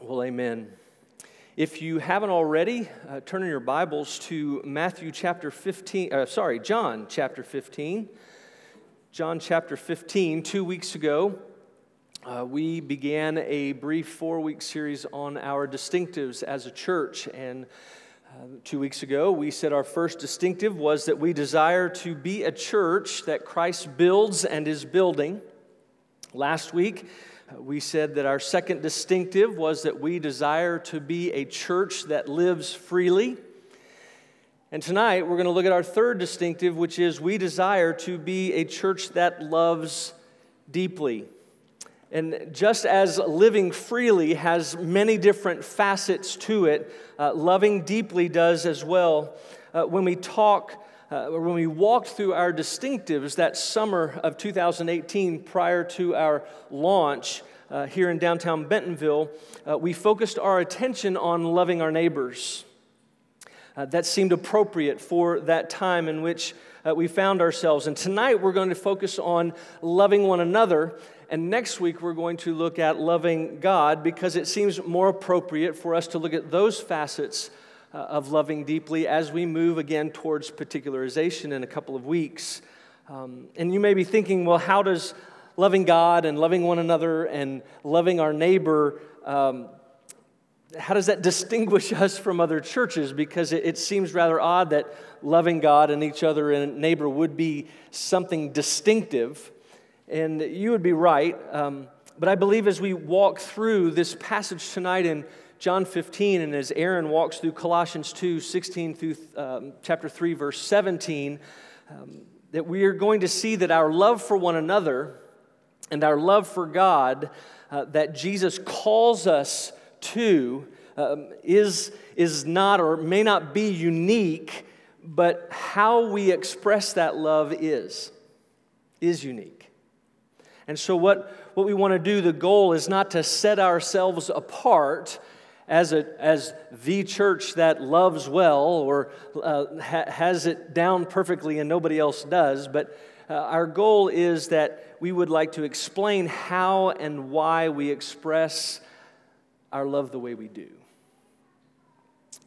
Well, amen. If you haven't already, turn in your Bibles to John chapter 15. John chapter 15, 2 weeks ago, we began a brief 4-week series on our distinctives as a church. And 2 weeks ago, we said our first distinctive was that we desire to be a church that Christ builds and is building. Last week, we said that our second distinctive was that we desire to be a church that lives freely. And tonight, we're going to look at our third distinctive, which is we desire to be a church that loves deeply. And just as living freely has many different facets to it, loving deeply does as well. When we walked through our distinctives that summer of 2018 prior to our launch here in downtown Bentonville, we focused our attention on loving our neighbors. That seemed appropriate for that time in which we found ourselves. And tonight we're going to focus on loving one another. And next week we're going to look at loving God because it seems more appropriate for us to look at those facets of loving deeply as we move again towards particularization in a couple of weeks. And you may be thinking, well, how does loving God and loving one another and loving our neighbor, how does that distinguish us from other churches? Because it seems rather odd that loving God and each other and neighbor would be something distinctive. And you would be right. But I believe as we walk through this passage tonight in John 15, and as Aaron walks through Colossians 2, 16 through chapter 3, verse 17, that we are going to see that our love for one another and our love for God that Jesus calls us to is not or may not be unique, but how we express that love is unique. And so what we want to do, the goal is not to set ourselves apart as the church that loves well or has it down perfectly and nobody else does, but our goal is that we would like to explain how and why we express our love the way we do.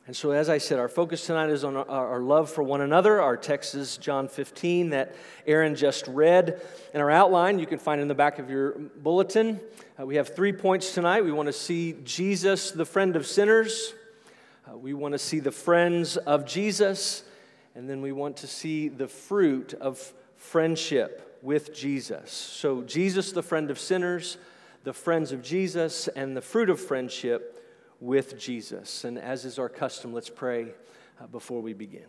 And so as I said, our focus tonight is on our love for one another. Our text is John 15 that Aaron just read. And our outline you can find in the back of your bulletin. We have 3 points tonight. We want to see Jesus, the friend of sinners. We want to see the friends of Jesus. And then we want to see the fruit of friendship with Jesus. So Jesus, the friend of sinners, the friends of Jesus, and the fruit of friendship with Jesus. And as is our custom, let's pray before we begin.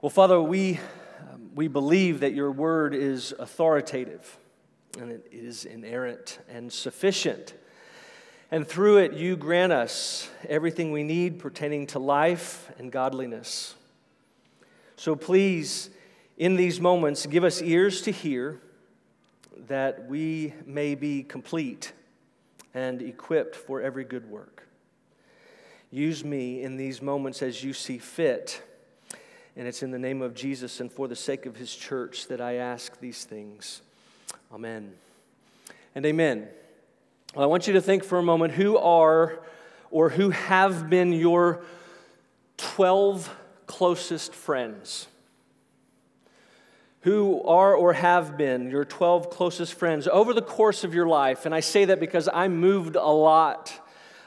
Well, Father, we believe that your word is authoritative, and it is inerrant and sufficient. And through it, you grant us everything we need pertaining to life and godliness. So please, in these moments, give us ears to hear that we may be complete and equipped for every good work. Use me in these moments as you see fit. And it's in the name of Jesus and for the sake of his church that I ask these things. Amen. And amen. Well, I want you to think for a moment who are or who have been your 12 closest friends. Who are or have been your 12 closest friends over the course of your life. And I say that because I moved a lot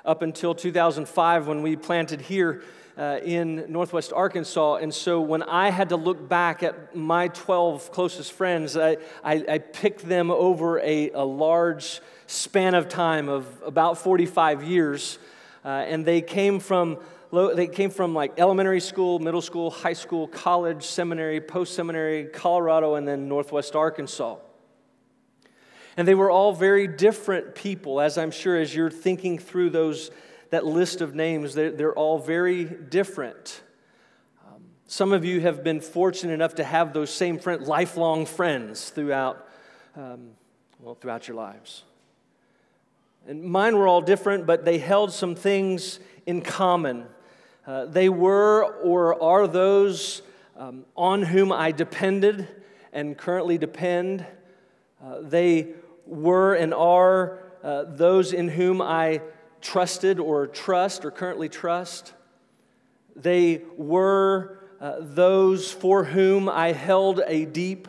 up until 2005 when we planted here in Northwest Arkansas. And so when I had to look back at my 12 closest friends, I picked them over a large span of time of about 45 years. And they came from like elementary school, middle school, high school, college, seminary, post-seminary, Colorado, and then Northwest Arkansas. And they were all very different people, as I'm sure as you're thinking through that list of names, they're all very different. Some of you have been fortunate enough to have those same lifelong friends throughout, throughout your lives. And mine were all different, but they held some things in common. They were or are those on whom I depended and currently depend. They were and are those in whom I trusted or trust or currently trust. They were those for whom I held a deep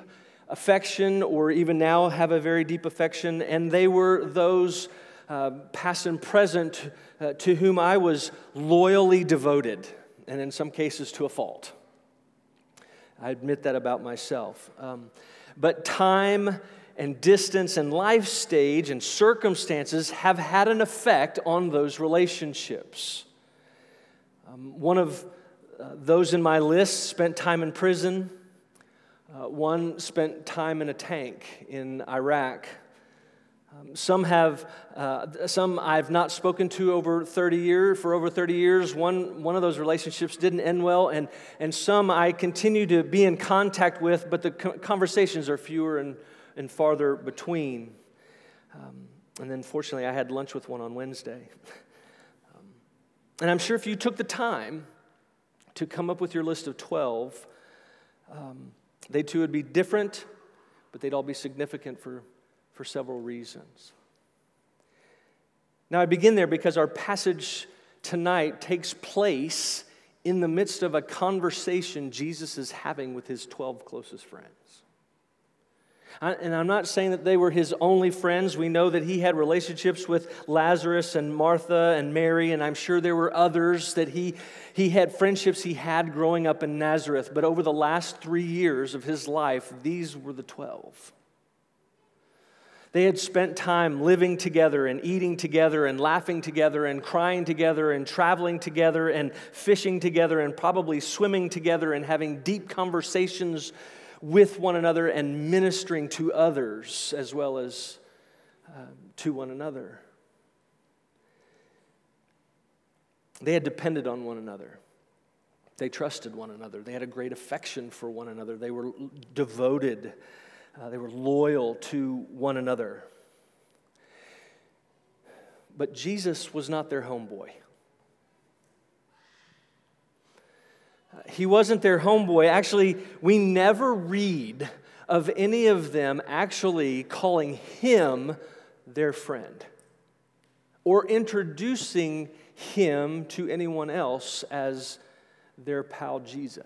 affection or even now have a very deep affection, and they were those past and present to whom I was loyally devoted, and in some cases to a fault. I admit that about myself. But time and distance and life stage and circumstances have had an effect on those relationships. One of those in my list spent time in prison. One spent time in a tank in Iraq. Some have, some I've not spoken to over 30 years. One of those relationships didn't end well, and some I continue to be in contact with, but the conversations are fewer and farther between. And then fortunately, I had lunch with one on Wednesday. And I'm sure if you took the time to come up with your list of 12, they too would be different, but they'd all be significant for several reasons. Now, I begin there because our passage tonight takes place in the midst of a conversation Jesus is having with his 12 closest friends. And I'm not saying that they were his only friends. We know that he had relationships with Lazarus and Martha and Mary, and I'm sure there were others that he had friendships he had growing up in Nazareth. But over the last 3 years of his life, these were the 12. They had spent time living together and eating together and laughing together and crying together and traveling together and fishing together and probably swimming together and having deep conversations with one another and ministering to others as well as to one another. They had depended on one another. They trusted one another. They had a great affection for one another. They were devoted. They were loyal to one another. But Jesus was not their homeboy. He wasn't their homeboy. Actually, we never read of any of them actually calling him their friend or introducing him to anyone else as their pal Jesus.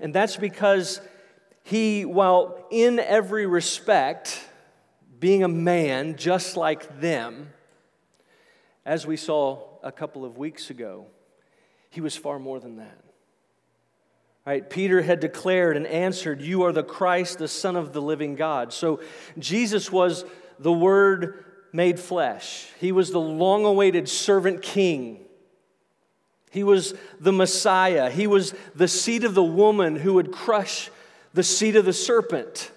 And that's because he, while in every respect being a man just like them, as we saw a couple of weeks ago, he was far more than that. All right, Peter had declared and answered, "You are the Christ, the Son of the living God." So Jesus was the Word made flesh. He was the long-awaited servant king. He was the Messiah. He was the seed of the woman who would crush the seed of the serpent.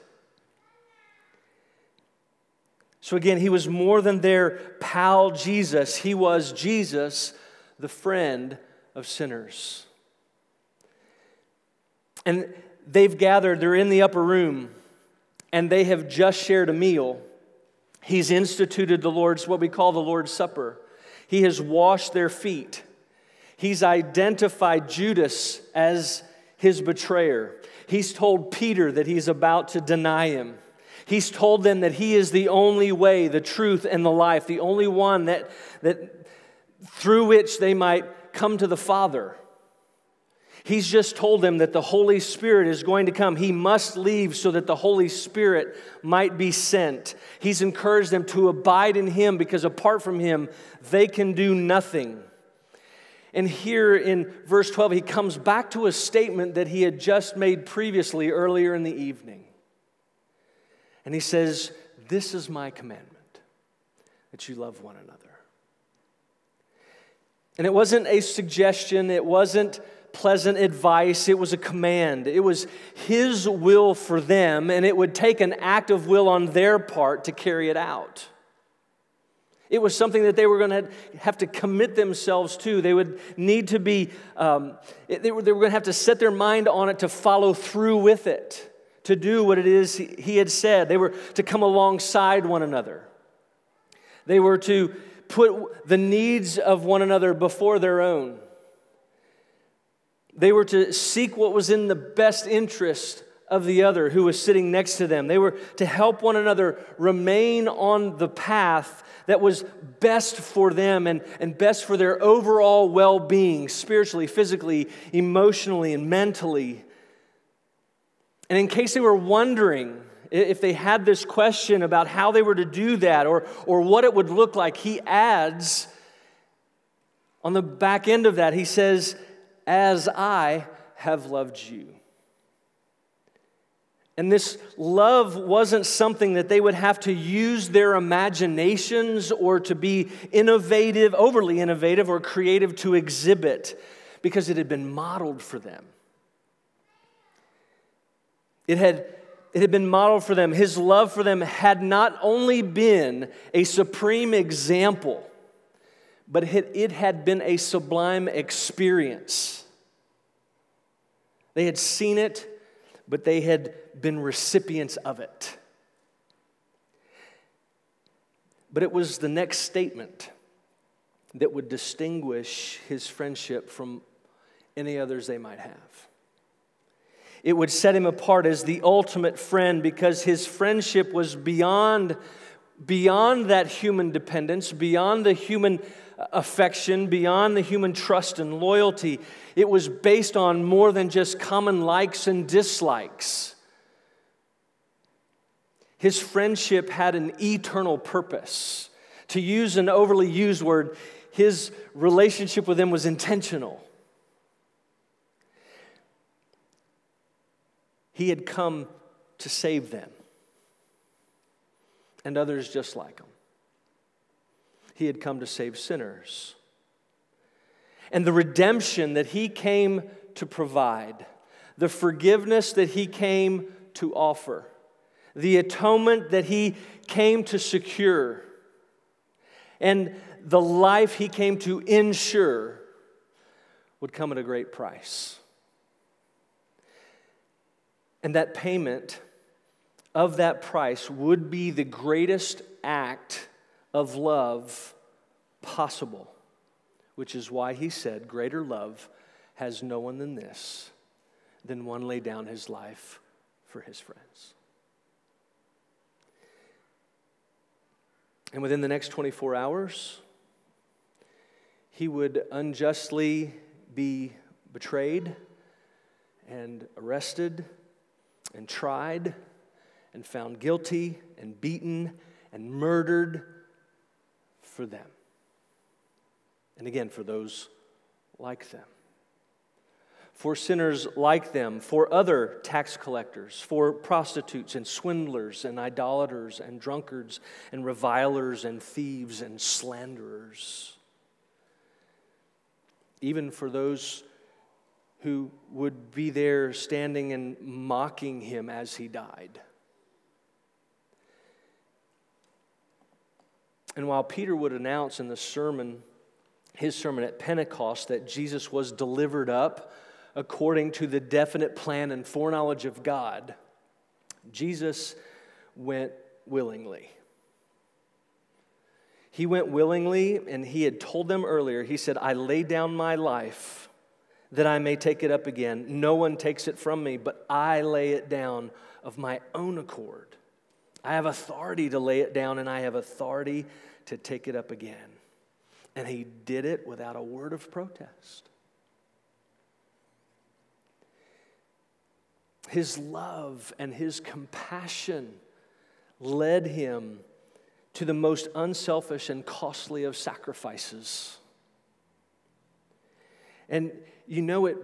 So again, he was more than their pal Jesus. He was Jesus, the friend of sinners. And they've gathered, they're in the upper room, and they have just shared a meal. He's instituted the Lord's, what we call the Lord's Supper. He has washed their feet. He's identified Judas as his betrayer. He's told Peter that he's about to deny him. He's told them that he is the only way, the truth, and the life, the only one that through which they might come to the Father. He's just told them that the Holy Spirit is going to come. He must leave so that the Holy Spirit might be sent. He's encouraged them to abide in him because apart from him, they can do nothing. And here in verse 12, he comes back to a statement that he had just made previously earlier in the evening. And he says, "This is my commandment, that you love one another." And it wasn't a suggestion, it wasn't pleasant advice, it was a command. It was his will for them, and it would take an act of will on their part to carry it out. It was something that they were going to have to commit themselves to. They would need to be, they were going to have to set their mind on it to follow through with it, to do what it is he had said. They were to come alongside one another. They were to put the needs of one another before their own. They were to seek what was in the best interest of the other who was sitting next to them. They were to help one another remain on the path that was best for them and best for their overall well-being, spiritually, physically, emotionally, and mentally. And in case they were wondering if they had this question about how they were to do that or what it would look like, he adds on the back end of that, he says, "As I have loved you." And this love wasn't something that they would have to use their imaginations or to be innovative, overly innovative or creative to exhibit, because it had been modeled for them. It had been modeled for them. His love for them had not only been a supreme example, but it had been a sublime experience. They had seen it, but they had been recipients of it. But it was the next statement that would distinguish his friendship from any others they might have. It would set him apart as the ultimate friend, because his friendship was beyond that human dependence, beyond the human affection, beyond the human trust and loyalty. It was based on more than just common likes and dislikes. His friendship had an eternal purpose. To use an overly used word, his relationship with them was intentional. He had come to save them and others just like him. He had come to save sinners. And the redemption that he came to provide, the forgiveness that he came to offer, the atonement that he came to secure, and the life he came to ensure would come at a great price. And that payment of that price would be the greatest act of love possible, which is why he said, "Greater love has no one than this, than one lay down his life for his friends." And within the next 24 hours, he would unjustly be betrayed and arrested and tried and found guilty and beaten and murdered for them, and again for those like them, for sinners like them, for other tax collectors, for prostitutes and swindlers and idolaters and drunkards and revilers and thieves and slanderers, even for those who would be there standing and mocking him as he died. And while Peter would announce in the sermon, his sermon at Pentecost, that Jesus was delivered up according to the definite plan and foreknowledge of God, Jesus went willingly. He went willingly, and he had told them earlier, he said, "I lay down my life that I may take it up again. No one takes it from me, but I lay it down of my own accord. I have authority to lay it down, and I have authority to take it up again." And he did it without a word of protest. His love and his compassion led him to the most unselfish and costly of sacrifices. And you know, it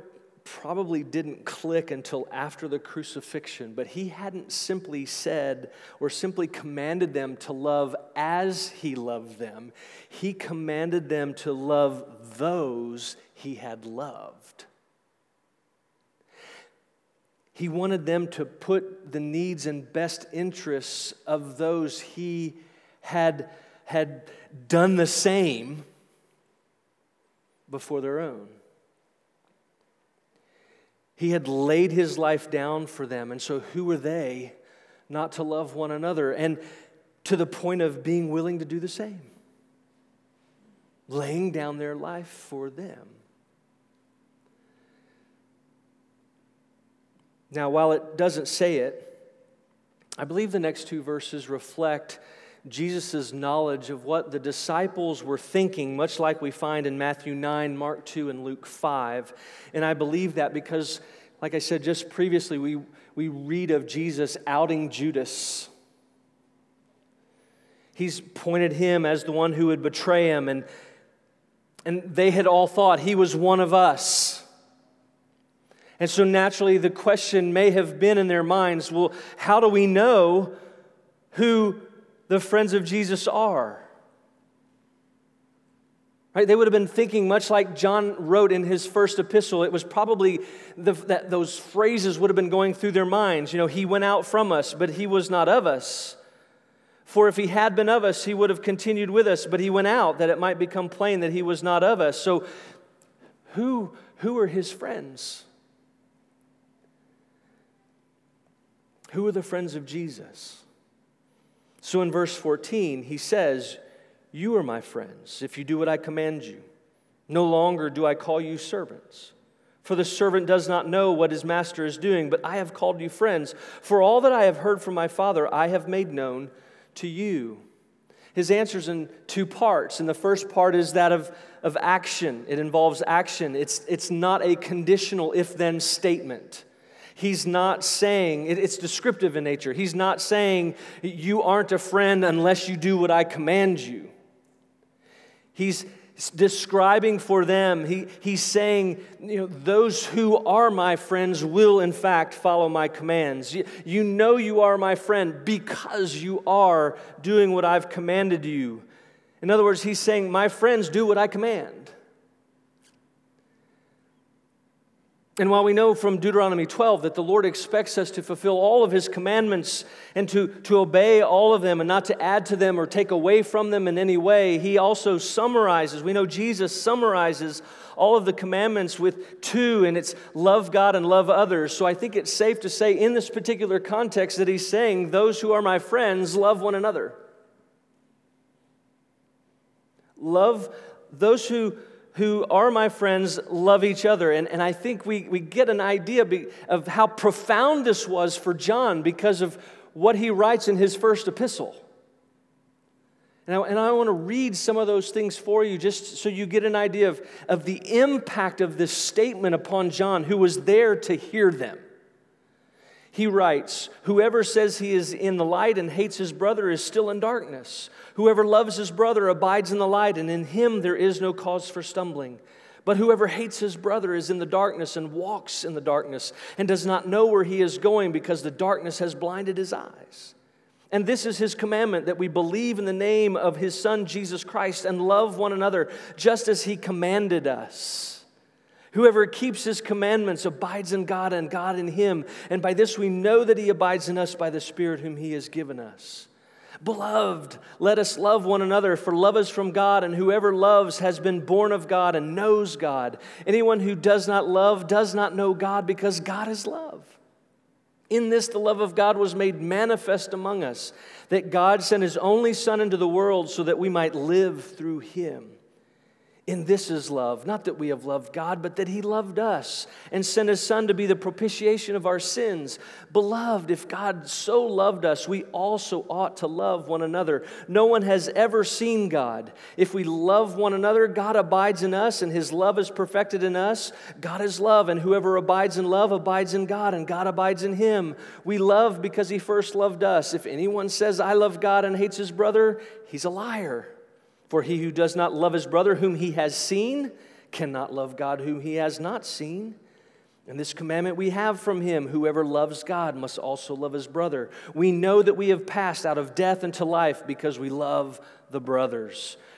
probably didn't click until after the crucifixion, but he hadn't simply said or simply commanded them to love as he loved them. He commanded them to love those he had loved. He wanted them to put the needs and best interests of those he had done the same before their own. He had laid his life down for them, and so who were they not to love one another, and to the point of being willing to do the same, laying down their life for them. Now, while it doesn't say it, I believe the next two verses reflect Jesus' knowledge of what the disciples were thinking, much like we find in Matthew 9, Mark 2, and Luke 5. And I believe that because, like I said just previously, we read of Jesus outing Judas. He's pointed him as the one who would betray him, and they had all thought he was one of us. And so naturally, the question may have been in their minds, well, how do we know who the friends of Jesus are? Right? They would have been thinking, much like John wrote in his first epistle, it was probably that those phrases would have been going through their minds. You know, he went out from us, but he was not of us. For if he had been of us, he would have continued with us, but he went out, that it might become plain that he was not of us. So who are his friends? Who are the friends of Jesus? So in verse 14, he says, "You are my friends, if you do what I command you. No longer do I call you servants, for the servant does not know what his master is doing, but I have called you friends, for all that I have heard from my Father I have made known to you." His answer's in two parts, and the first part is that of action. It involves action. It's not a conditional if-then statement. He's not saying, it's descriptive in nature. He's not saying, you aren't a friend unless you do what I command you. He's describing for them, he's saying, you know, those who are my friends will in fact follow my commands. You know you are my friend because you are doing what I've commanded you. In other words, he's saying, my friends do what I command. And while we know from Deuteronomy 12 that the Lord expects us to fulfill all of his commandments and to obey all of them and not to add to them or take away from them in any way, he also summarizes, we know Jesus summarizes all of the commandments with two, and it's love God and love others. So I think it's safe to say in this particular context that he's saying, those who are my friends, love one another. Love those who are my friends, love each other. And I think we get an idea of how profound this was for John because of what he writes in his first epistle. And I want to read some of those things for you just so you get an idea of the impact of this statement upon John, who was there to hear them. He writes, "Whoever says he is in the light and hates his brother is still in darkness. Whoever loves his brother abides in the light, and in him there is no cause for stumbling. But whoever hates his brother is in the darkness and walks in the darkness and does not know where he is going because the darkness has blinded his eyes. And this is his commandment, that we believe in the name of his Son, Jesus Christ, and love one another just as he commanded us. Whoever keeps his commandments abides in God and God in him. And by this we know that he abides in us by the Spirit whom he has given us. Beloved, let us love one another, for love is from God, and whoever loves has been born of God and knows God. Anyone who does not love does not know God, because God is love. In this the love of God was made manifest among us, that God sent his only Son into the world so that we might live through him. And this is love, not that we have loved God, but that he loved us and sent his Son to be the propitiation of our sins. Beloved, if God so loved us, we also ought to love one another. No one has ever seen God. If we love one another, God abides in us, and his love is perfected in us. God is love, and whoever abides in love abides in God, and God abides in him. We love because he first loved us. If anyone says, I love God, and hates his brother, he's a liar. For he who does not love his brother whom he has seen cannot love God whom he has not seen. And this commandment we have from him, whoever loves God must also love his brother. We know that we have passed out of death into life because we love the brothers.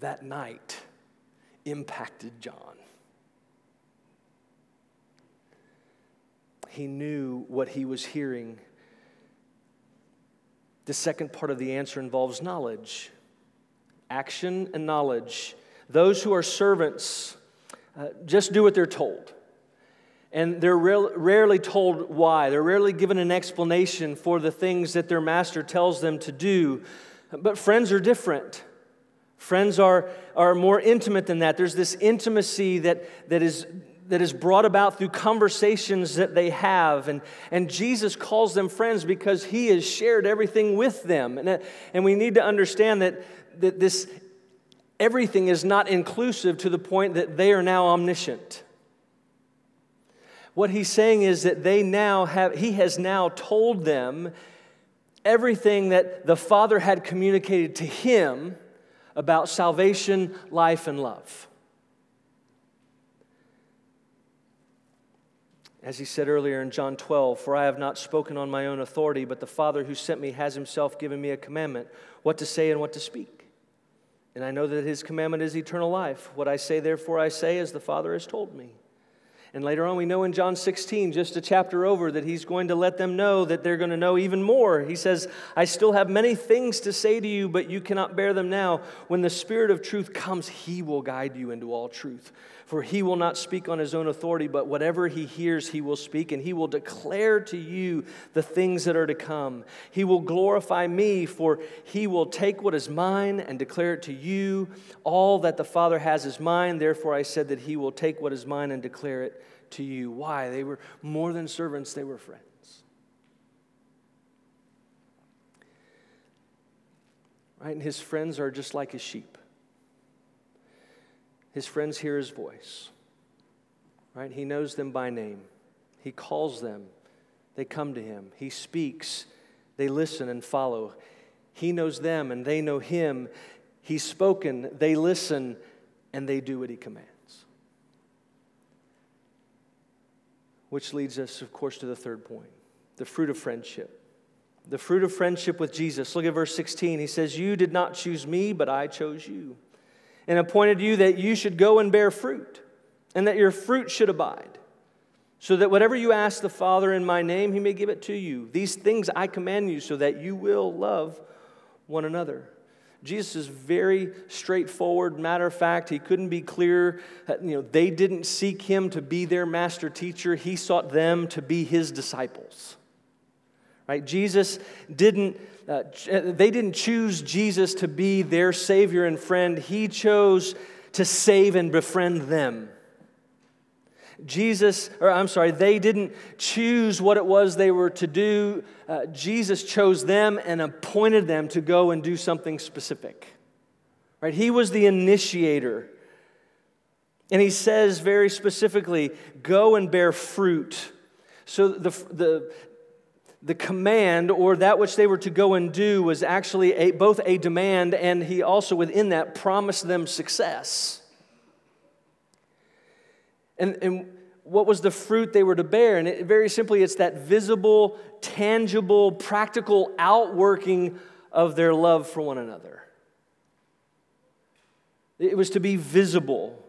That night impacted John. He knew what he was hearing. The second part of the answer involves knowledge. Action and knowledge. Those who are servants just do what they're told. And they're rarely told why. They're rarely given an explanation for the things that their master tells them to do. But friends are different. Friends are more intimate than that. There's this intimacy that is brought about through conversations that they have. And Jesus calls them friends because he has shared everything with them. And we need to understand that this everything is not inclusive to the point that they are now omniscient. What he's saying is that he has now told them everything that the Father had communicated to him about salvation, life, and love. As he said earlier in John 12, "For I have not spoken on my own authority, but the Father who sent me has himself given me a commandment, what to say and what to speak. And I know that his commandment is eternal life. What I say, therefore, I say as the Father has told me." And later on, we know in John 16, just a chapter over, that he's going to let them know that they're going to know even more. He says, "I still have many things to say to you, but you cannot bear them now. When the Spirit of truth comes, he will guide you into all truth. For he will not speak on his own authority, but whatever he hears, he will speak, and he will declare to you the things that are to come. He will glorify me, for he will take what is mine and declare it to you. All that the Father has is mine. Therefore, I said that he will take what is mine and declare it to you." Why? They were more than servants, they were friends. Right? And his friends are just like his sheep. His friends hear his voice, right? He knows them by name. He calls them. They come to him. He speaks. They listen and follow. He knows them and they know him. He's spoken. They listen and they do what he commands. Which leads us, of course, to the third point, the fruit of friendship. The fruit of friendship with Jesus. Look at verse 16. He says, "You did not choose me, but I chose you, and appointed you that you should go and bear fruit, and that your fruit should abide, so that whatever you ask the Father in my name, he may give it to you. These things I command you, so that you will love one another." Jesus is very straightforward. Matter of fact, he couldn't be clearer. They didn't seek him to be their master teacher. He sought them to be his disciples. Right? They didn't choose Jesus to be their Savior and friend. He chose to save and befriend them. They didn't choose what it was they were to do. Jesus chose them and appointed them to go and do something specific. Right? He was the initiator. And he says very specifically, "Go and bear fruit." So the command, or that which they were to go and do, was actually both a demand, and he also within that promised them success. And what was the fruit they were to bear? And very simply, it's that visible, tangible, practical outworking of their love for one another. It was to be visible.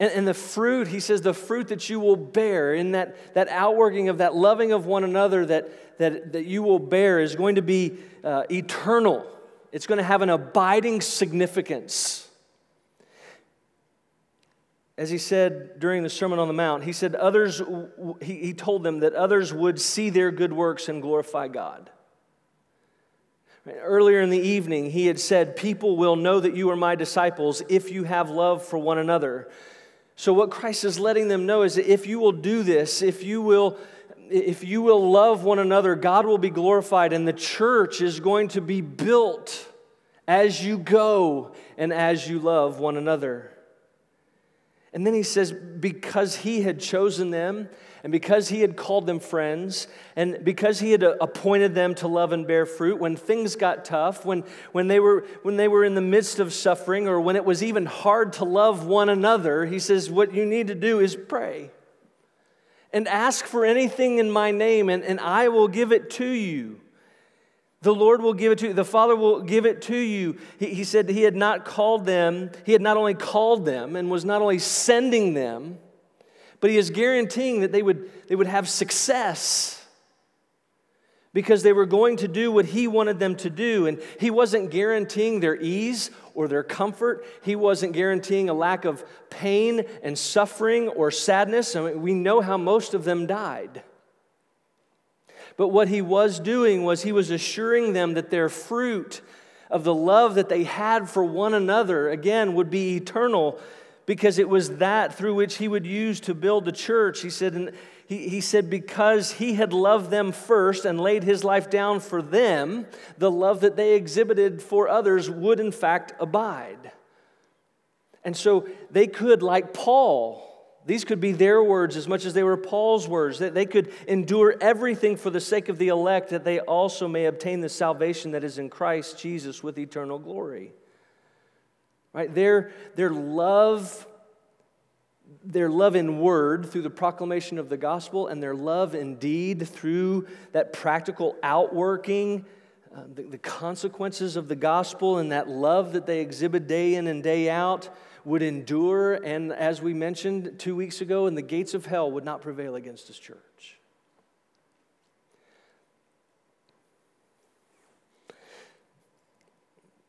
And the fruit, he says, the fruit that you will bear in that outworking of that loving of one another that you will bear is going to be eternal. It's going to have an abiding significance. As he said during the Sermon on the Mount, he said he told them that others would see their good works and glorify God. Earlier in the evening, he had said, "People will know that you are my disciples if you have love for one another." So what Christ is letting them know is that if you will do this, if you will love one another, God will be glorified, and the church is going to be built as you go and as you love one another. And then he says, because he had chosen them, and because he had called them friends, and because he had appointed them to love and bear fruit, when things got tough, when they were in the midst of suffering, or when it was even hard to love one another, he says, what you need to do is pray. And ask for anything in my name, and I will give it to you. The Lord will give it to you. The Father will give it to you. He said he had not called them. He had not only called them and was not only sending them, but he is guaranteeing that they would have success because they were going to do what he wanted them to do. And he wasn't guaranteeing their ease or their comfort. He wasn't guaranteeing a lack of pain and suffering or sadness. I mean, we know how most of them died. But what he was doing was he was assuring them that their fruit of the love that they had for one another, again, would be eternal, because it was that through which he would use to build the church. He said, and he said, because he had loved them first and laid his life down for them, the love that they exhibited for others would in fact abide. And so they could, like Paul, these could be their words as much as they were Paul's words, that they could endure everything for the sake of the elect, that they also may obtain the salvation that is in Christ Jesus with eternal glory. Right? Their love in word through the proclamation of the gospel, and their love in deed through that practical outworking, the consequences of the gospel, and that love that they exhibit day in and day out would endure, and as we mentioned 2 weeks ago, and the gates of hell would not prevail against his church.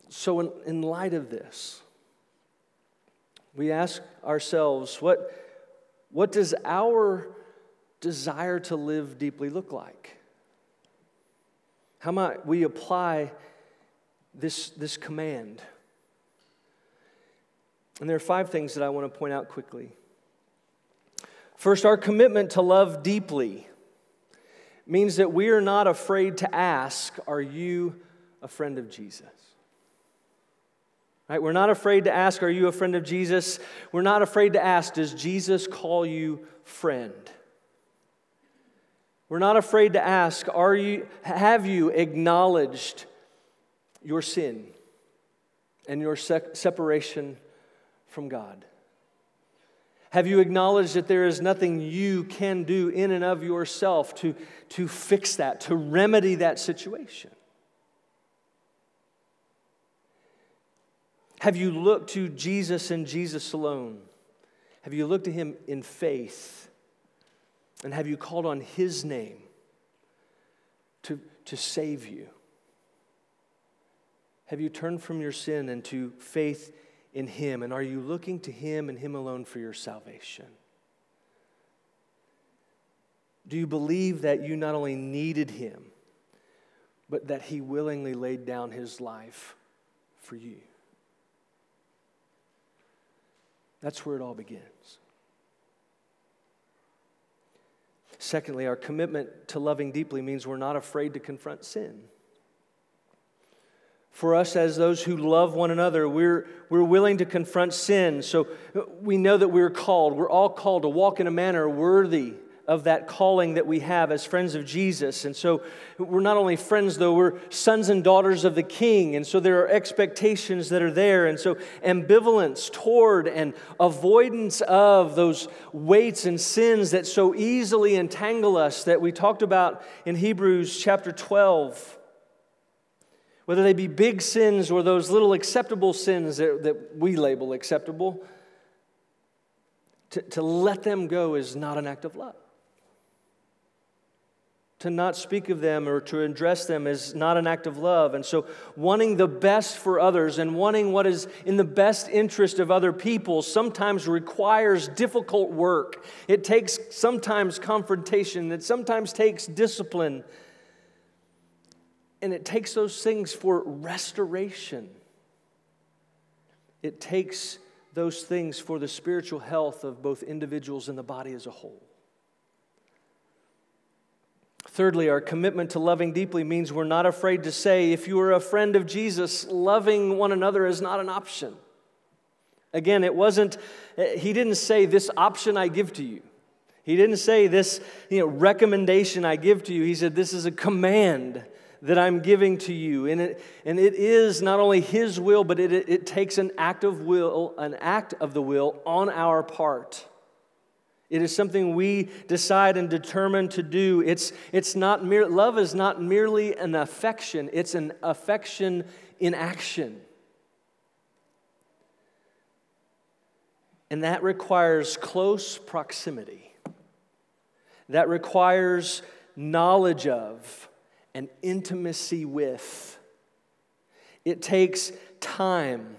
So in light of this, we ask ourselves, what does our desire to live deeply look like? How might we apply this command? And there are 5 things that I want to point out quickly. First, our commitment to love deeply means that we are not afraid to ask, are you a friend of Jesus? Right? We're not afraid to ask, are you a friend of Jesus? We're not afraid to ask, does Jesus call you friend? We're not afraid to ask, have you acknowledged your sin and your separation from God? Have you acknowledged that there is nothing you can do in and of yourself to fix that, to remedy that situation? Have you looked to Jesus and Jesus alone? Have you looked to him in faith? And have you called on his name to save you? Have you turned from your sin and to faith in him, and are you looking to him and him alone for your salvation? Do you believe that you not only needed him, but that he willingly laid down his life for you? That's where it all begins. Secondly, our commitment to loving deeply means we're not afraid to confront sin. For us as those who love one another, we're willing to confront sin. So we know that we're all called to walk in a manner worthy of that calling that we have as friends of Jesus. And so we're not only friends, though, we're sons and daughters of the King. And so there are expectations that are there. And so ambivalence toward and avoidance of those weights and sins that so easily entangle us that we talked about in Hebrews chapter 12. Whether they be big sins or those little acceptable sins that we label acceptable, to let them go is not an act of love. To not speak of them or to address them is not an act of love. And so wanting the best for others and wanting what is in the best interest of other people sometimes requires difficult work. It takes sometimes confrontation. It sometimes takes discipline. And it takes those things for restoration. It takes those things for the spiritual health of both individuals and the body as a whole. Thirdly, our commitment to loving deeply means we're not afraid to say, if you are a friend of Jesus, loving one another is not an option. Again, he didn't say, this option I give to you. He didn't say, this recommendation I give to you. He said, this is a command that I'm giving to you. And it is not only his will, but it takes an act of the will on our part. It is something we decide and determine to do. Love is not merely an affection, it's an affection in action. And that requires close proximity. That requires knowledge of and intimacy with. It takes time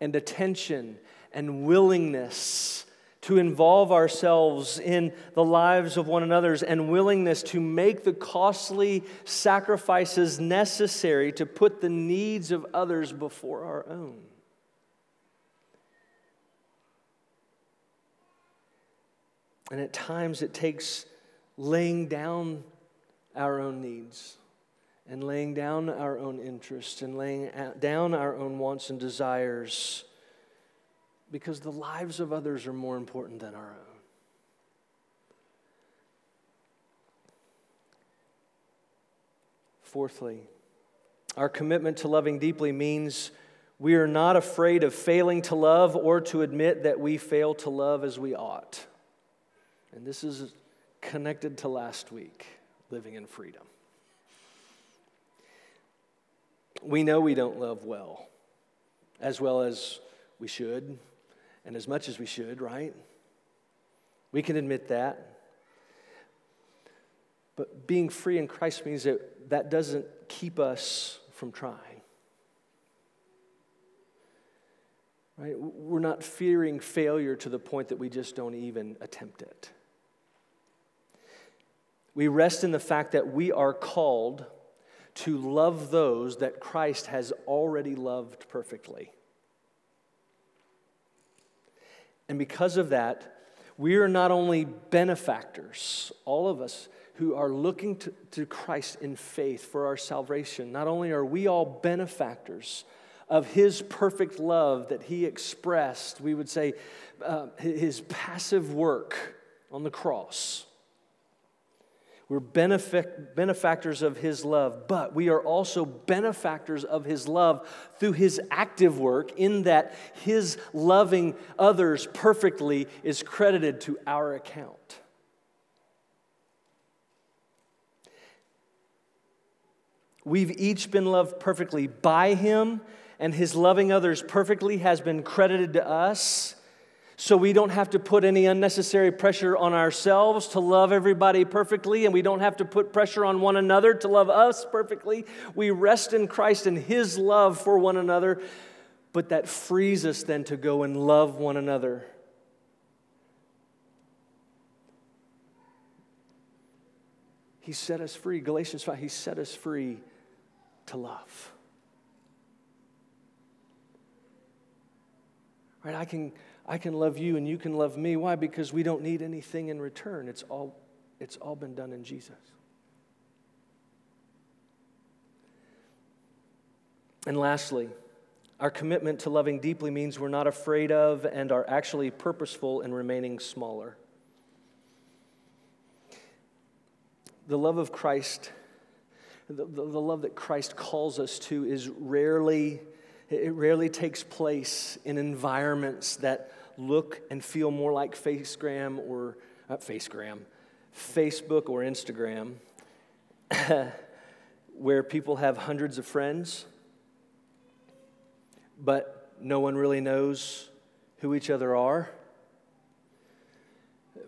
and attention and willingness to involve ourselves in the lives of one another's and willingness to make the costly sacrifices necessary to put the needs of others before our own. And at times it takes laying down our own needs and laying down our own interests and laying down our own wants and desires, because the lives of others are more important than our own. Fourthly, our commitment to loving deeply means we are not afraid of failing to love or to admit that we fail to love as we ought. And this is connected to last week, living in freedom. We know we don't love well as we should, and as much as we should, right? We can admit that. But being free in Christ means that doesn't keep us from trying. Right? We're not fearing failure to the point that we just don't even attempt it. We rest in the fact that we are called to love those that Christ has already loved perfectly. And because of that, we are not only benefactors, all of us who are looking to Christ in faith for our salvation, not only are we all benefactors of His perfect love that He expressed, we would say His passive work on the cross. We're benefactors of His love, but we are also benefactors of His love through His active work, in that His loving others perfectly is credited to our account. We've each been loved perfectly by Him, and His loving others perfectly has been credited to us. So we don't have to put any unnecessary pressure on ourselves to love everybody perfectly, and we don't have to put pressure on one another to love us perfectly. We rest in Christ and His love for one another, but that frees us then to go and love one another. He set us free. Galatians 5, He set us free to love. Right? I can love you and you can love me. Why? Because we don't need anything in return. It's all been done in Jesus. And lastly, our commitment to loving deeply means we're not afraid of and are actually purposeful in remaining smaller. The love of Christ, the love that Christ calls us to It rarely takes place in environments that look and feel more like Facebook or Instagram, where people have hundreds of friends, but no one really knows who each other are,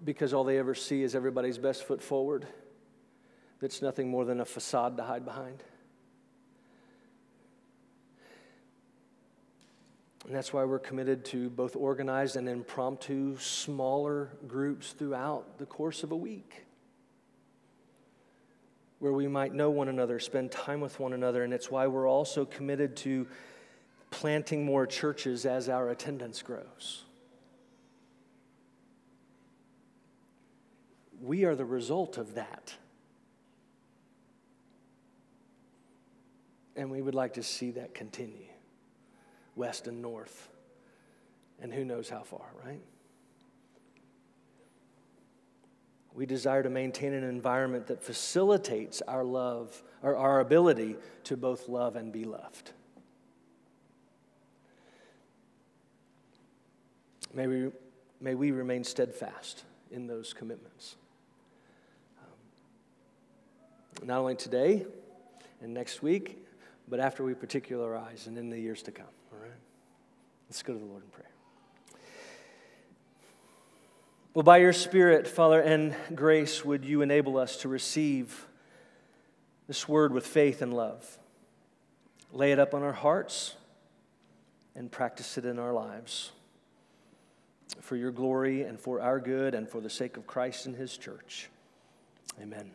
because all they ever see is everybody's best foot forward. That's nothing more than a facade to hide behind. And that's why we're committed to both organized and impromptu smaller groups throughout the course of a week, where we might know one another, spend time with one another, and it's why we're also committed to planting more churches as our attendance grows. We are the result of that. And we would like to see that continue. West and north, and who knows how far, right? We desire to maintain an environment that facilitates our love, or our ability to both love and be loved. May we remain steadfast in those commitments. Not only today and next week, but after we particularize and in the years to come. All right? Let's go to the Lord in prayer. Well, by your Spirit, Father, and grace, would you enable us to receive this word with faith and love. Lay it up on our hearts and practice it in our lives for your glory and for our good and for the sake of Christ and his church. Amen.